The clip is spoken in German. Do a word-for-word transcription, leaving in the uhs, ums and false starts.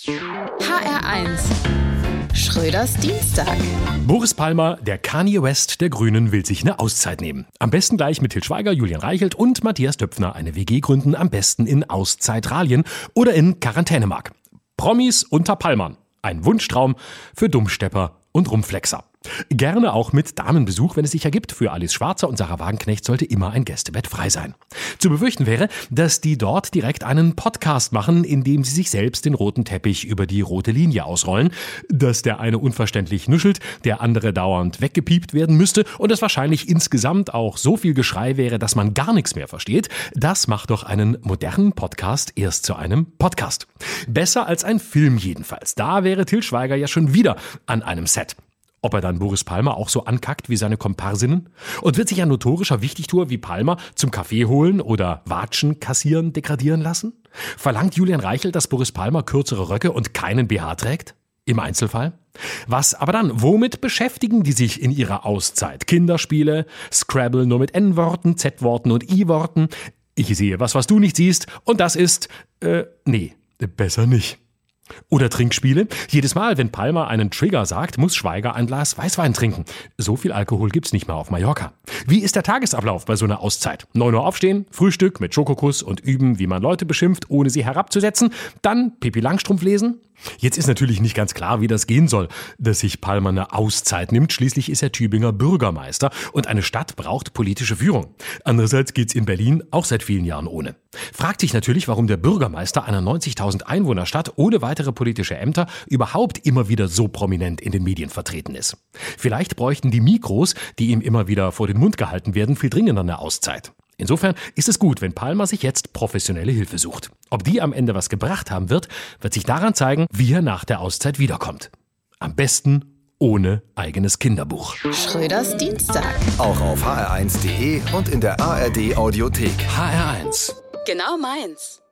H R eins Schröders Dienstag. Boris Palmer, der Kanye West der Grünen, will sich eine Auszeit nehmen. Am besten gleich mit Til Schweiger, Julian Reichelt und Matthias Döpfner eine W G gründen, am besten in Auszeitralien oder in Quarantänemark. Promis unter Palmern. Ein Wunschtraum für Dummstepper und Rumflexer. Gerne auch mit Damenbesuch, wenn es sich ergibt. Für Alice Schwarzer und Sarah Wagenknecht sollte immer ein Gästebett frei sein. Zu befürchten wäre, dass die dort direkt einen Podcast machen, in dem sie sich selbst den roten Teppich über die rote Linie ausrollen, dass der eine unverständlich nuschelt, der andere dauernd weggepiept werden müsste und es wahrscheinlich insgesamt auch so viel Geschrei wäre, dass man gar nichts mehr versteht. Das macht doch einen modernen Podcast erst zu einem Podcast. Besser als ein Film jedenfalls. Da wäre Til Schweiger ja schon wieder an einem Set. Ob er dann Boris Palmer auch so ankackt wie seine Komparsinnen? Und wird sich ein notorischer Wichtigtuer wie Palmer zum Kaffee holen oder Watschen kassieren degradieren lassen? Verlangt Julian Reichelt, dass Boris Palmer kürzere Röcke und keinen B H trägt? Im Einzelfall? Was aber dann? Womit beschäftigen die sich in ihrer Auszeit? Kinderspiele, Scrabble nur mit N-Worten, Z-Worten und I-Worten. Ich sehe was, was du nicht siehst. Und das ist, äh, nee, besser nicht. Oder Trinkspiele. Jedes Mal, wenn Palmer einen Trigger sagt, muss Schweiger ein Glas Weißwein trinken. So viel Alkohol gibt's nicht mehr auf Mallorca. Wie ist der Tagesablauf bei so einer Auszeit? neun Uhr aufstehen, Frühstück mit Schokokuss und üben, wie man Leute beschimpft, ohne sie herabzusetzen. Dann Pippi Langstrumpf lesen. Jetzt ist natürlich nicht ganz klar, wie das gehen soll, dass sich Palmer eine Auszeit nimmt. Schließlich ist er Tübinger Bürgermeister und eine Stadt braucht politische Führung. Andererseits geht's in Berlin auch seit vielen Jahren ohne. Fragt sich natürlich, warum der Bürgermeister einer neunzigtausend Einwohnerstadt ohne weitere politische Ämter überhaupt immer wieder so prominent in den Medien vertreten ist. Vielleicht bräuchten die Mikros, die ihm immer wieder vor den Mund gehalten werden, viel dringender eine Auszeit. Insofern ist es gut, wenn Palmer sich jetzt professionelle Hilfe sucht. Ob die am Ende was gebracht haben wird, wird sich daran zeigen, wie er nach der Auszeit wiederkommt. Am besten ohne eigenes Kinderbuch. Schröders Dienstag. Auch auf h r eins punkt d e und in der A R D-Audiothek. H R eins. Genau meins.